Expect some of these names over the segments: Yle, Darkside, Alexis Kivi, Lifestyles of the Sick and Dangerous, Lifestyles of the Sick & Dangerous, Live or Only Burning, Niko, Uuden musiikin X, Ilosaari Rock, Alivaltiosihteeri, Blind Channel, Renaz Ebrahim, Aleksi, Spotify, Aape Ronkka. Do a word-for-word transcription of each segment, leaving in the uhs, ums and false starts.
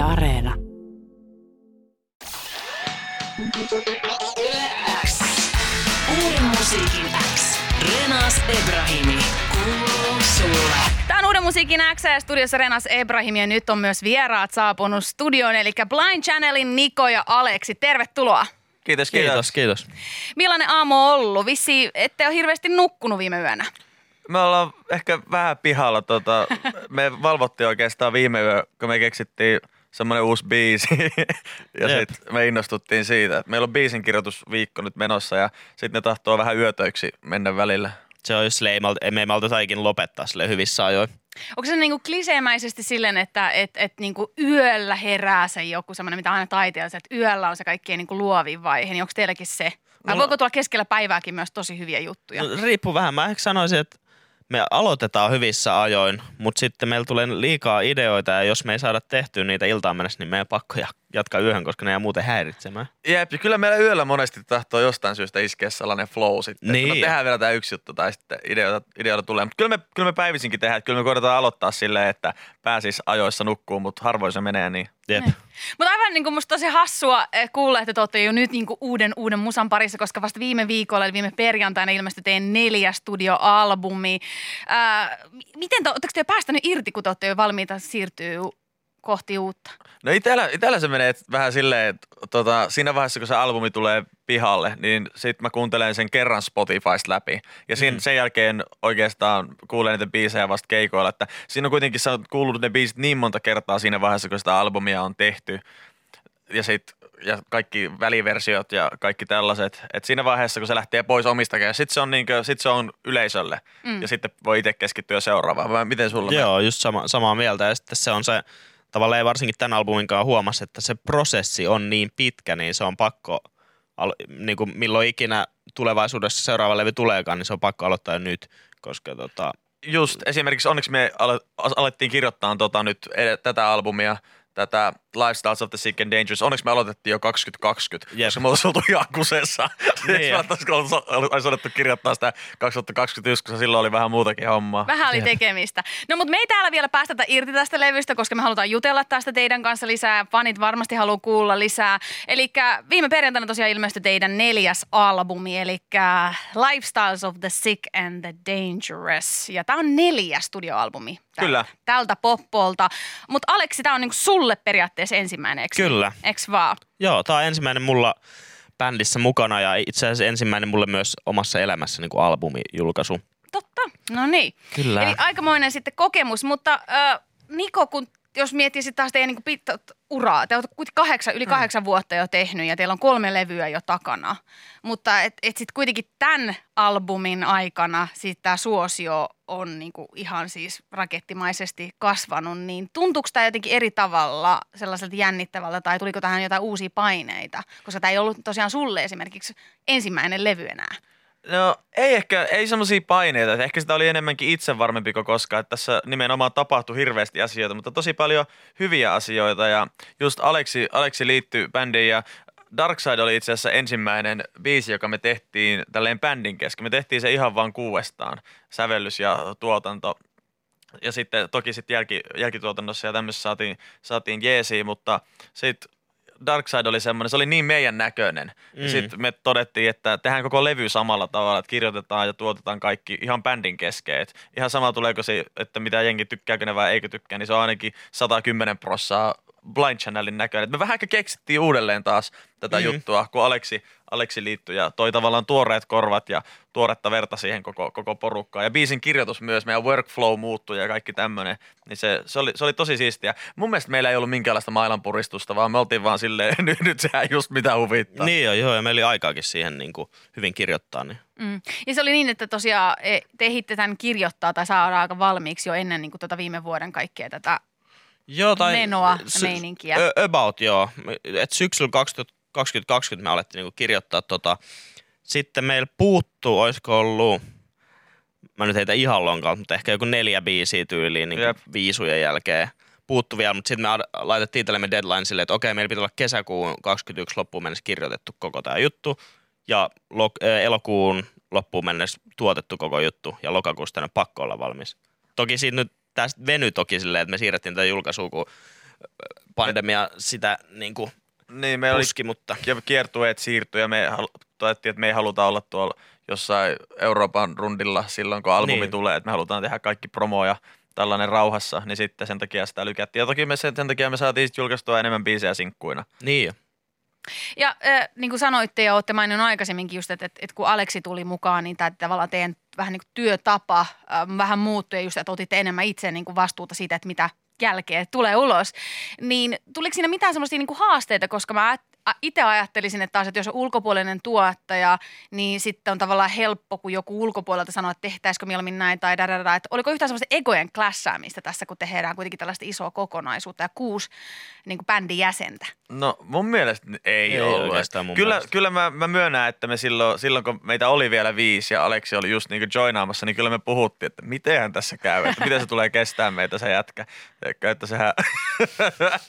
Yle Areena. Yle X. Uuden musiikin X. Renaz Ebrahimi. Kuuluu sulle. Tää on Uuden musiikin X ja studiossa Renaz Ebrahim ja nyt on myös vieraat saapunut studioon, eli Blind Channelin Niko ja Aleksi. Tervetuloa. Kiitos, kiitos. Kiitos, kiitos. Millainen aamu on ollut? Vissiin ette ole hirveästi nukkunut viime yönä. Me ollaan ehkä vähän pihalla. Tota, me valvottiin oikeastaan viime yö, kun me keksittiin semmoinen uusi biisi. Ja sitten me innostuttiin siitä. Meillä on biisinkirjoitusviikko nyt menossa ja sitten ne tahtoo vähän yötöiksi mennä välillä. Se on just leimalta. Me ei malta ikinä lopettaa sille hyvissä ajoin. Onko se niinku kliseemäisesti silleen, että et, et niinku yöllä herää se joku semmoinen, mitä aina taiteella, että yöllä on se kaikkien niinku luovin vaihe, niin onko teilläkin se? Vai voiko tulla keskellä päivääkin myös tosi hyviä juttuja? No, riippuu vähän. Mä ehkä sanoisin, että me aloitetaan hyvissä ajoin, mutta sitten meillä tulee liikaa ideoita ja jos me ei saada tehtyä niitä iltaan mennessä, niin meidän on pakko jatkaa yöhön, koska ne jää muuten häiritsemään. Jep, ja kyllä meillä yöllä monesti tahtoo jostain syystä iskeä sellainen flow sitten. Niin. No tehdään vielä tämä yksi juttu tai sitten ideoita, ideoita tulee. Mutta kyllä me, kyllä me päivisinkin tehdään, että kyllä me koitetaan aloittaa silleen, että pääsis ajoissa nukkuu, mutta harvoin se menee niin. Jep. Mutta aivan niin kuin musta tosi hassua kuulla, että te olette jo nyt niin kuin uuden uuden musan parissa, koska vasta viime viikolla, eli viime perjantaina ilmestyi teidän neljä studioalbumi. Ää, miten te, ootteko te jo päästänyt irti, kun te olette jo valmiita siirtyä kohti uutta? No itellä, itellä se menee vähän silleen, että tota, siinä vaiheessa, kun se albumi tulee pihalle, niin sit mä kuuntelen sen kerran Spotifysta läpi. Ja siinä, mm. sen jälkeen oikeastaan kuulen niitä biisejä vasta keikoilla, että siinä on kuitenkin, sä oot kuullut ne biisit niin monta kertaa siinä vaiheessa, kun sitä albumia on tehty. Ja sit ja kaikki väliversiot ja kaikki tällaiset. Että siinä vaiheessa, kun se lähtee pois omista käy, sit se on niinkö, sit se on yleisölle. Mm. Ja sitten voi itse keskittyä seuraavaan. Vai miten sulla? Joo, me... just sama, samaa mieltä. Ja sitten se on se... Tavallaan ei varsinkin tämän albuminkaan huomasi, että se prosessi on niin pitkä, niin se on pakko, niin kuin milloin ikinä tulevaisuudessa seuraava levy tuleekaan, niin se on pakko aloittaa nyt, koska tota... Just, esimerkiksi onneksi me alettiin kirjoittaa tota nyt tätä albumia, tätä Lifestyles of the Sick and Dangerous. Onneksi me aloitettiin jo kaksituhattakaksikymmentä, yep. koska me oltaisiin oltu ihan kusessa. Niin. Olisi odottu kirjoittaa sitä kaksituhattakaksikymmentäyksi, koska silloin oli vähän muutakin hommaa. Vähän oli tekemistä. No mutta me ei täällä vielä päästetä irti tästä levystä, koska me halutaan jutella tästä teidän kanssa lisää. Fanit varmasti haluaa kuulla lisää. Eli viime perjantaina tosiaan ilmestyi teidän neljäs albumi, eli Lifestyles of the Sick and the Dangerous. Ja tämä on neljäs studioalbumi. Tältä, Kyllä. Tältä poppolta. Mutta Aleksi, tämä on niinku sulle periaatteessa ensimmäinen, eks? Kyllä. Eks vaan? Joo, tämä on ensimmäinen mulla bändissä mukana ja itse asiassa ensimmäinen mulle myös omassa elämässä niin kuin albumijulkaisu. Totta, no niin. Kyllä. Eli aikamoinen sitten kokemus, mutta äh, Niko, kun jos miettii sitten taas teidän niin kuin pit- uraa, te olette kahdeksan, yli kahdeksan mm. vuotta jo tehnyt ja teillä on kolme levyä jo takana, mutta et, et sitten kuitenkin tämän albumin aikana sitten tämä suosio on niin kuin ihan siis rakettimaisesti kasvanut, niin tuntuuko tämä jotenkin eri tavalla sellaiselta jännittävältä tai tuliko tähän jotain uusia paineita, koska tämä ei ollut tosiaan sulle esimerkiksi ensimmäinen levy enää? No ei ehkä, ei semmoisia paineita, että ehkä sitä oli enemmänkin itsevarmempi kuin koskaan, että tässä nimenomaan tapahtui hirveästi asioita, mutta tosi paljon hyviä asioita ja just Aleksi, Aleksi liittyi bändiin ja Darkside oli itse asiassa ensimmäinen biisi, joka me tehtiin tälleen bändin kesken, me tehtiin se ihan vaan kuuestaan, sävellys ja tuotanto ja sitten toki sitten jälki, jälkituotannossa ja tämmöisessä saatiin, saatiin jeesiä, mutta sitten Darkside oli semmoinen, se oli niin meidän näköinen. Mm. Sitten me todettiin, että tehdään koko levy samalla tavalla, että kirjoitetaan ja tuotetaan kaikki ihan bändin kesken. Et ihan sama tuleeko se, että mitä jengi tykkääkö ne vai eikö tykkää, niin se on ainakin sata kymmenen prosenttia Blind Channelin näköinen. Et me vähän ehkä keksittiin uudelleen taas tätä mm. juttua, kun Aleksi, Aleksi liittyi ja toi tavallaan tuoreet korvat ja tuoretta verta siihen koko, koko porukkaan. Ja biisin kirjoitus myös, meidän workflow muuttui ja kaikki tämmöinen, niin se, se, oli, se oli tosi siistiä. Mun mielestä meillä ei ollut minkäänlaista mailanpuristusta, vaan me oltiin vaan silleen, nyt, nyt sehän just mitä huvittaa. Niin joo, joo ja meillä oli aikaakin siihen niin kuin hyvin kirjoittaa. Niin. Mm. Ja se oli niin, että tosiaan te ehditte tämän kirjoittaa tai saada aika valmiiksi jo ennen niin kuin tuota viime vuoden kaikkea tätä. Joo, tai menoa ja meininkiä. About, joo. Et syksyllä kaksituhattakaksikymmentä me alettiin niinku kirjoittaa tota. Sitten meillä puuttuu, olisiko ollut, mä nyt heitä ihan lonkaan, mutta ehkä joku neljä biisiä tyyliin niinku viisujen jälkeen puuttu vielä. Mutta sitten me laitettiin itsellemme deadline silleen, että okei, meillä pitää olla kesäkuun kaksikymmentäyksi loppuun mennessä kirjoitettu koko tämä juttu. Ja lok- elokuun loppuun mennessä tuotettu koko juttu. Ja lokakuussa on pakko olla valmis. Toki siitä nyt... Tämä venyi toki silleen, että me siirrettiin tätä julkaisua, kun pandemia sitä niin kuin niin, meillä puski, oli, mutta... Kiertueet siirtyi ja me todettiin, että me ei haluta olla tuolla jossain Euroopan rundilla silloin, kun albumi niin. tulee, että me halutaan tehdä kaikki promoja tällainen rauhassa, niin sitten sen takia sitä lykättiin. Ja toki me sen, sen takia me saatiin julkaistua enemmän biisejä sinkkuina. Niin. Ja äh, niin kuin sanoitte ja olette maininnut aikaisemminkin just, että, että, että kun Aleksi tuli mukaan, niin tämä tavallaan teidän vähän niin kuin työtapa äh, vähän muuttui ja just, että otitte enemmän itse niin kuin vastuuta siitä, että mitä jälkeen tulee ulos. Niin tuliko siinä mitään semmoisia niin kuin haasteita, koska mä itse ajattelisin, että taas, että jos on ulkopuolinen tuottaja, niin sitten on tavallaan helppo, kun joku ulkopuolelta sanoo, että tehtäisikö mieluummin näin tai dadadada. Että oliko yhtään semmoista egojen klassäämistä tässä, kun tehdään kuitenkin tällaista isoa kokonaisuutta ja kuusi niin kuin bändin jäsentä? No mun mielestä ei, ei ollut. Mun kyllä mielestä. kyllä mä, mä myönnän, että me silloin, silloin, kun meitä oli vielä viisi ja Aleksi oli just niin kuin joinaamassa, niin kyllä me puhuttiin, että mitenhän tässä käy, että miten se tulee kestää meitä se jätkä. Eikä, että sehän,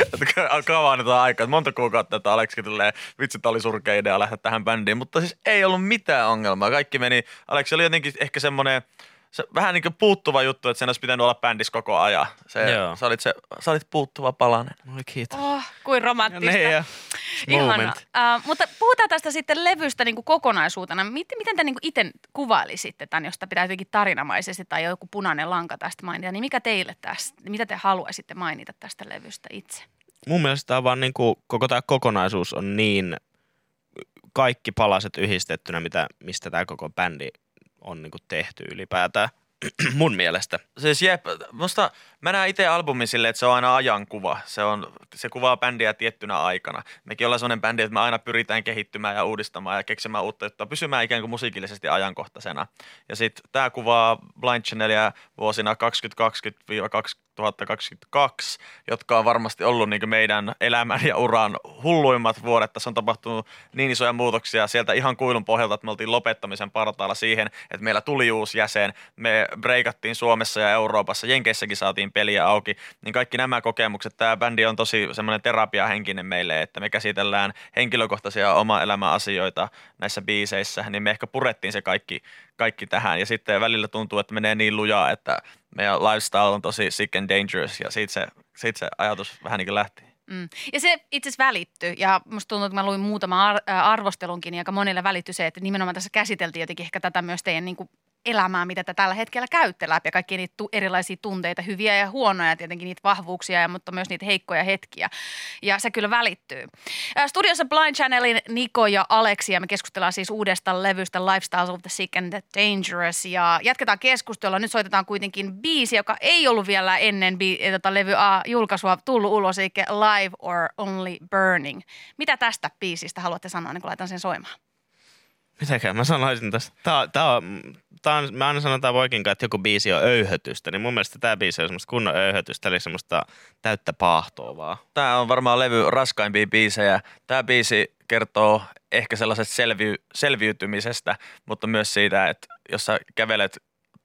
että kavannetaan aikaa, monta kuukautta, että Aleksi tulee, vitsi, tämä oli surkea idea lähteä tähän bändiin, mutta siis ei ollut mitään ongelmaa. Kaikki meni, Aleksi oli jotenkin ehkä semmoinen se, vähän niin kuin puuttuva juttu, että sen olisi pitänyt olla bändissä koko ajan. Se, sä, olit se, sä olit puuttuva palanen. Oi, kiitos. Oh, kuin romanttista. Ja ne, ja. Uh, mutta puhutaan tästä sitten levystä niin kuin kokonaisuutena. Miten, miten te niin kuin itse kuvailisitte tämän, jos sitä pitää jotenkin tarinamaisesti tai joku punainen lanka tästä mainita, niin mikä teille tästä, mitä te haluaisitte mainita tästä levystä itse? Mun mielestä tämä vaan niin kuin, koko tämä kokonaisuus on niin kaikki palaset yhdistettynä, mitä, mistä tämä koko bändi on niin kuin tehty ylipäätään mun mielestä. Siis jep, musta mä näen itse albumin silleen, että se on aina ajankuva. Se, on, se kuvaa bändiä tiettynä aikana. Mekin ollaan sellainen bändi, että me aina pyritään kehittymään ja uudistamaan ja keksimään uutta juttua, pysymään ikään kuin musiikillisesti ajankohtaisena. Ja sitten tämä kuvaa Blind Channelia vuosina kaksituhattakaksikymmentä kaksituhattakaksikymmentäkaksi, jotka on varmasti ollut niin kuin meidän elämän ja uran hulluimmat vuodet. Tässä on tapahtunut niin isoja muutoksia sieltä ihan kuilun pohjalta, että me oltiin lopettamisen partaalla siihen, että meillä tuli uusi jäsen. Me breikattiin Suomessa ja Euroopassa, Jenkeissäkin saatiin peliä auki. Niin kaikki nämä kokemukset, tämä bändi on tosi semmoinen terapiahenkinen meille, että me käsitellään henkilökohtaisia oma elämän asioita näissä biiseissä, niin me ehkä purettiin se kaikki, kaikki tähän. Ja sitten välillä tuntuu, että menee niin lujaa, että meidän lifestyle on tosi sick and dangerous, ja siitä se, siitä se ajatus vähän niin kuin lähti. Mm. Ja se itse asiassa välittyi, ja musta tuntuu, että mä luin muutaman arvostelunkin, ja aika monille välittyi se, että nimenomaan tässä käsiteltiin jotenkin ehkä tätä myös teidän niin kuin elämää, mitä te tällä hetkellä käytte läpi, ja kaikkia niitä erilaisia tunteita, hyviä ja huonoja, tietenkin niitä vahvuuksia, ja, mutta myös niitä heikkoja hetkiä, ja se kyllä välittyy. Studiossa Blind Channelin Niko ja Aleksi, ja me keskustellaan siis uudesta levystä Lifestyles of the Sick and the Dangerous, ja jatketaan keskustelua. Nyt soitetaan kuitenkin biisi, joka ei ollut vielä ennen bi- tota levy A-julkaisua tullut ulos, eli Live or Only Burning. Mitä tästä biisistä haluatte sanoa, niin kun laitan sen soimaan? Mitäkään mä sanoisin tästä. Tää, tää on, tää on, mä aina sanotaan voikinkaan, että joku biisi on öyhötystä, niin mun mielestä tää biisi on semmoista kunnon öyhötystä, eli semmoista täyttä paahtoa vaan. Tää on varmaan levy raskaimpia biisejä. Tää biisi kertoo ehkä sellaisesta selvi, selviytymisestä, mutta myös siitä, että jos sä kävelet,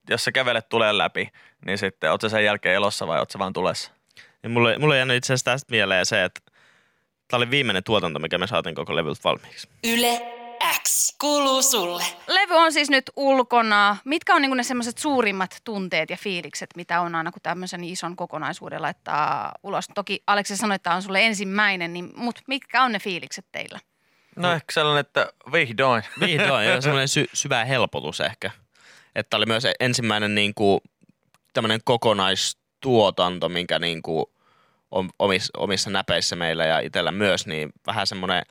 jos sä kävelet tulen läpi, niin sitten oot sä sen jälkeen elossa vai oot sä vaan tulessa? Ja mulle, mulle jäänyt itse asiassa tästä mieleen se, että tää oli viimeinen tuotanto, mikä me saatiin koko levyltä valmiiksi. Yle X kuuluu sulle. Levy on siis nyt ulkona. Mitkä on niinku ne semmoiset suurimmat tunteet ja fiilikset, mitä on aina kun tämmöisen ison kokonaisuuden laittaa ulos? Toki Aleksi sanoi, että tämä on sulle ensimmäinen, niin, mutta mitkä on ne fiilikset teillä? No ehkä sellainen, että vihdoin. Vihdoin, ja semmoinen sy- syvä helpotus ehkä. Että oli myös ensimmäinen niinku tämmöinen kokonaistuotanto, minkä niinku on omis, omissa näpeissä meillä ja itsellä myös, niin vähän semmoinen...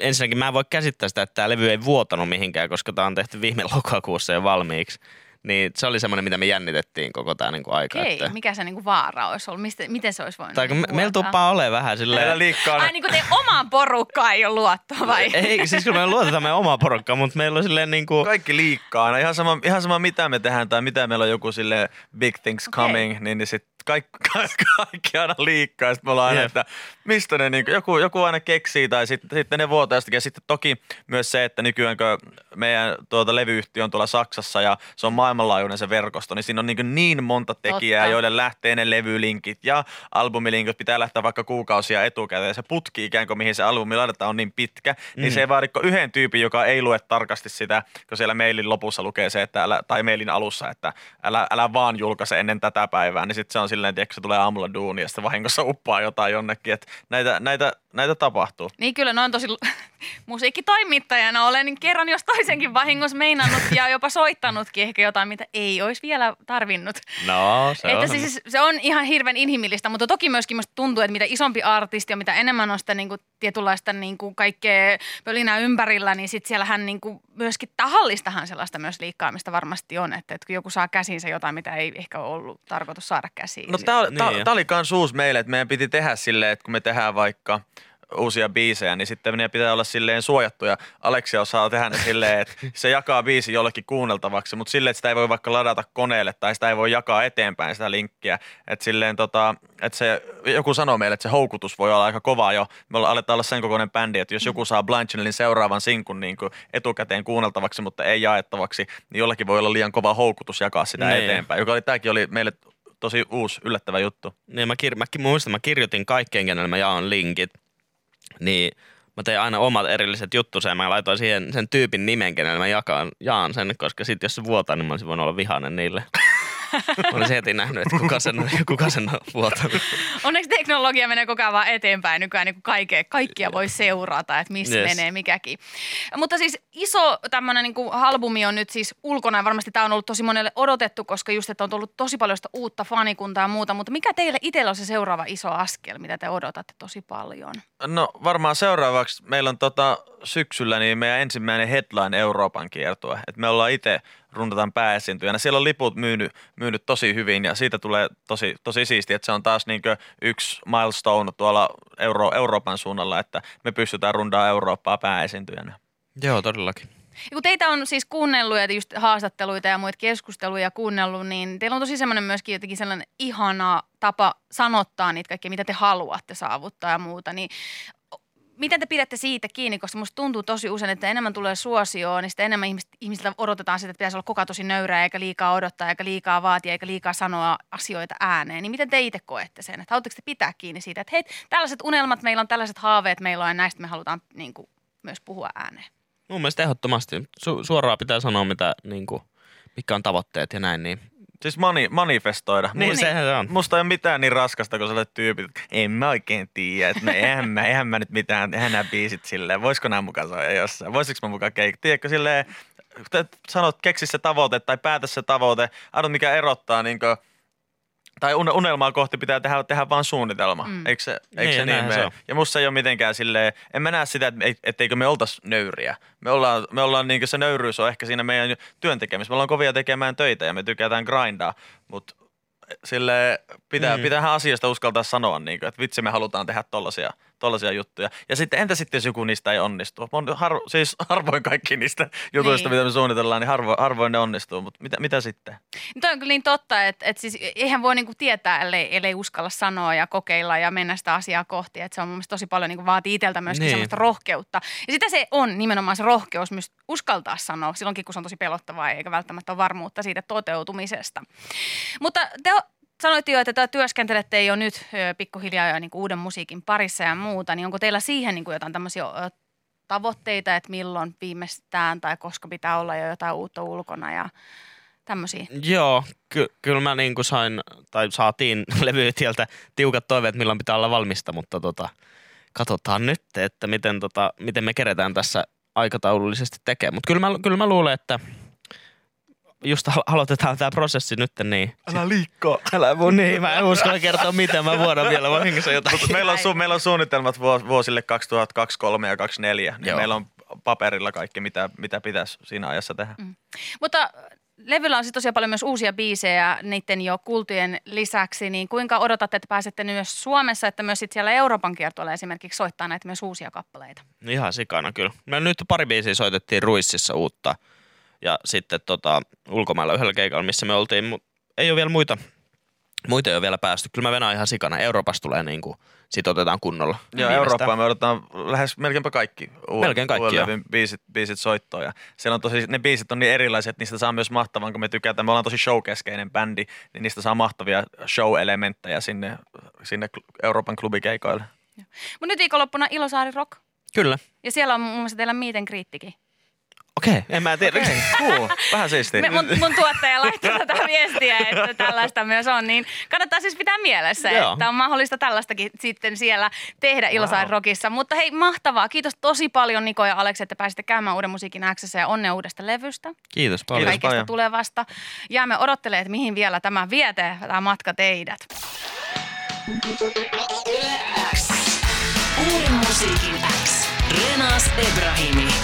Ensinnäkin mä en voi käsittää sitä, että tämä levy ei vuotanut mihinkään, koska tämä on tehty viime lokakuussa jo valmiiksi. Niin se oli semmoinen, mitä me jännitettiin koko tämä niinku aika. Okei, että... mikä se niinku vaara olisi ollut? Mistä, miten se olisi voinut tai niinku meillä tuppaa olemaan vähän silleen. Ai niin kuin teidän omaan porukkaan ei ole luottoa vai? Ei, siis kun me luotetaan meidän omaa porukkaa, mutta meillä on silleen niinku... Kaikki liikkaana. Ihan sama, ihan sama mitä me tehdään tai mitä meillä on joku silleen big things okay. coming, niin, niin sitten kaikki, kaikki, kaikki aina liikkaa. Sitten me ollaan aina, että mistä ne niinku, joku, joku aina keksii tai sitten sit ne vuotaa jostakin. Ja sitten toki myös se, että nykyään kun meidän tuota, levyyhtiö on tuolla Saksassa ja se on maailmanlaajuinen se verkosto, niin siinä on niin, niin monta tekijää, totta. Joille lähtee ne levylinkit ja albumilinkit. Pitää lähteä vaikka kuukausia etukäteen. Se putki ikään kuin, mihin se albumi laitetaan, on niin pitkä, mm. niin se ei vaadi kuin yhden tyypin, joka ei lue tarkasti sitä, kun siellä mailin lopussa lukee se, että älä, tai mailin alussa, että älä, älä vaan julkaise ennen tätä päivää, niin sitten se on silleen, että se tulee aamulla duuni ja sitten vahingossa uppaa jotain jonnekin, että näitä, näitä, näitä tapahtuu. Niin kyllä, no on tosi musiikkitoimittajana olen, niin kerran jos toisenkin vahingossa meinannut ja jopa soittanutkin ehkä jotain, mitä ei olisi vielä tarvinnut. No se että on. Siis, se on ihan hirveän inhimillistä, mutta toki myöskin musta tuntuu, että mitä isompi artisti ja mitä enemmän on sitä niin kuin tietynlaista niin kuin kaikkea pölinää ympärillä, niin sitten siellähän niin kuin myöskin tahallistahan sellaista myös liikkaamista varmasti on, että, että kun joku saa käsiinsä jotain, mitä ei ehkä ole ollut tarkoitus saada käsiin. No tämä niin. oli kans uusi meille, että meidän piti tehdä silleen, että kun me tehdään vaikka uusia biisejä, niin sitten ne pitää olla silleen suojattuja. Aleksi osaa tehdä ne silleen, että se jakaa biisi jollekin kuunneltavaksi, mutta silleen, että sitä ei voi vaikka ladata koneelle tai sitä ei voi jakaa eteenpäin sitä linkkiä. Että silleen tota, että se, joku sanoo meille, että se houkutus voi olla aika kova jo. Me aletaan olla sen kokoinen bändi, että jos joku saa Blind Channelin seuraavan sinkun niin kuin etukäteen kuunneltavaksi, mutta ei jaettavaksi, niin jollakin voi olla liian kova houkutus jakaa sitä Nein. eteenpäin. Joka oli, tämäkin oli meille tosi uusi, yllättävä juttu. Niin, mä, kir- mä muistan, mä kirjoitin kaikkeen, kenelle mä jaan linkit. Niin mä tein aina omat erilliset juttuja ja mä laitoin siihen sen tyypin nimen, kenellä mä jakaan, jaan sen, koska sitten jos se vuotaa, niin mä olisin voinut olla vihainen niille. Mä olisin heti nähnyt, että kuka sen, kuka sen on vuotanut. Onneksi teknologia menee koko ajan vaan eteenpäin nykyään, niin kaikkea, kaikkia voi seurata, että missä yes. menee mikäkin. Mutta siis iso tämmöinen niin kuin albumi on nyt siis ulkona ja varmasti tämä on ollut tosi monelle odotettu, koska just, että on tullut tosi paljon sitä uutta fanikuntaa ja muuta. Mutta mikä teille itsellä on se seuraava iso askel, mitä te odotatte tosi paljon? No varmaan seuraavaksi meillä on tota syksyllä niin meidän ensimmäinen Headline Euroopan kiertue, että me ollaan itse rundataan pääesiintyjänä. Siellä on liput myynyt, myynyt tosi hyvin ja siitä tulee tosi, tosi siistiä, että se on taas niin kuin yksi milestone tuolla Euro- Euroopan suunnalla, että me pystytään rundaa Eurooppaa pääesiintyjänä. Joo, todellakin. Ja kun teitä on siis kuunnellut ja just haastatteluita ja muita keskusteluja kuunnellut, niin teillä on tosi semmoinen myöskin jotenkin sellainen ihana tapa sanottaa niitä kaikkea, mitä te haluatte saavuttaa ja muuta, niin miten te pidätte siitä kiinni, koska musta tuntuu tosi usein, että enemmän tulee suosioon, niin sitä enemmän ihmisiltä odotetaan sitä, että pitäisi olla koko tosi nöyrää, eikä liikaa odottaa, eikä liikaa vaatia, eikä liikaa sanoa asioita ääneen. Niin miten te itse koette sen? Että haluatteko te pitää kiinni siitä, että hei, tällaiset unelmat meillä on, tällaiset haaveet meillä on ja näistä me halutaan niin kuin, myös puhua ääneen? Mun mielestä ehdottomasti. Su- suoraan pitää sanoa, mitä, niin kuin, mitkä on tavoitteet ja näin, niin siis mani, manifestoida. Niin, niin. Sehän on. Musta ei ole mitään niin raskasta, kun sä olet tyypit, en mä oikein tiedä, että eihän mä, eihän mä nyt mitään, eihän nämä biisit silleen, voisiko nämä mukaan soja jossain, voisiko mä mukaan keikkiä, tiedätkö silleen, sanot keksi se tavoite tai päätä se tavoite, arvot mikä erottaa niin kuin, tai unelmaa kohti pitää tehdä, tehdä vaan suunnitelma, mm. eikö se, eikö niin, se niin mene? Ja musta ei ole mitenkään silleen, en mä näe sitä, etteikö me oltaisi nöyriä. Me ollaan, me ollaan niin kuin se nöyryys on ehkä siinä meidän työntekemisessä. Me ollaan kovia tekemään töitä ja me tykätään grindaa, mutta silleen pitää, mm. pitäähän asiasta uskaltaa sanoa, niin kuin, että vitsi me halutaan tehdä tollaisia, tollaisia juttuja. Ja sitten entä sitten, jos joku niistä ei onnistu? On har, siis harvoin kaikki niistä jutuista, niin. mitä me suunnitellaan, niin harvo, harvoin ne onnistuu, mutta mitä, mitä sitten? No toi on kyllä niin totta, että, että siis eihän voi niinku tietää, ellei, ellei uskalla sanoa ja kokeilla ja mennä sitä asiaa kohti. Että se on mun mielestä tosi paljon, niinku vaatii itseltä myöskin niin. sellaista rohkeutta. Ja sitä se on nimenomaan se rohkeus myös uskaltaa sanoa, silloinkin kun se on tosi pelottavaa eikä välttämättä ole varmuutta siitä toteutumisesta. Mutta te sanoitte jo, että työskentelette jo nyt pikkuhiljaa jo niin kuin uuden musiikin parissa ja muuta, niin onko teillä siihen niin kuin jotain tämmöisiä tavoitteita, että milloin viimeistään tai koska pitää olla jo jotain uutta ulkona ja tämmöisiä? Joo, ky- kyllä mä niin kuin sain tai saatiin levyytieltä tiukat toiveet, milloin pitää olla valmista, mutta tota, katsotaan nyt, että miten, tota, miten me keretään tässä aikataulullisesti tekemään. Mutta kyllä mä, kyllä mä luulen, että just aloitetaan tämä prosessi nyt, niin älä liikkaa. Älä voi niin, mä en uskalla kertoa mitään, mä vuodan vielä vahingossa jotain. Meillä on, su- meillä on suunnitelmat vuosille kaksituhattakaksikymmentäkolme ja kaksituhattakaksikymmentäneljä, niin meillä on paperilla kaikki, mitä, mitä pitäisi siinä ajassa tehdä. Mm. Mutta levyllä on siis tosiaan paljon myös uusia biisejä niiden jo kuultujen lisäksi, niin kuinka odotatte, että pääsette myös Suomessa, että myös sit siellä Euroopan kiertueella esimerkiksi soittaa näitä myös uusia kappaleita? Ihan sikana kyllä. Me nyt pari biisiä soitettiin Ruississa uutta. Ja sitten tota, ulkomailla yhdellä keikalla, missä me oltiin, mutta ei ole vielä muita. Muita ei ole vielä päästy. Kyllä mä venaan ihan sikana. Euroopassa tulee niin kuin, siitä otetaan kunnolla. Joo, Eurooppaan me odotetaan lähes melkeinpä kaikki. U- Melkein kaikki, joo. Biisit, biisit soittoon. Ja siellä on tosi, ne biisit on niin erilaisia, että niistä saa myös mahtavan, kun me tykätään. Me ollaan tosi show-keskeinen bändi, niin niistä saa mahtavia show-elementtejä sinne, sinne Euroopan klubikeikoille. Mutta nyt viikonloppuna Ilosaari Rock. Kyllä. Ja siellä on muun muassa teillä meet and greetikin. Okei, en mä tiedä. Okay. Cool. Vähän siistiä. Mun, mun tuottaja laittoi tätä viestiä, että tällaista myös on. Niin kannattaa siis pitää mielessä, joo, että on mahdollista tällaistakin sitten siellä tehdä Ilosaari Rockissa. Wow. Mutta hei, mahtavaa. Kiitos tosi paljon Niko ja Aleksi, että pääsitte käymään Uuden musiikin X:ssä ja onnea uudesta levystä. Kiitos paljon. Kaikesta paljon tulevasta. Jäämme odottelemaan, että mihin vielä tämä vie tämä matka teidät. Uuden musiikin X. Renaz Ebrahimi.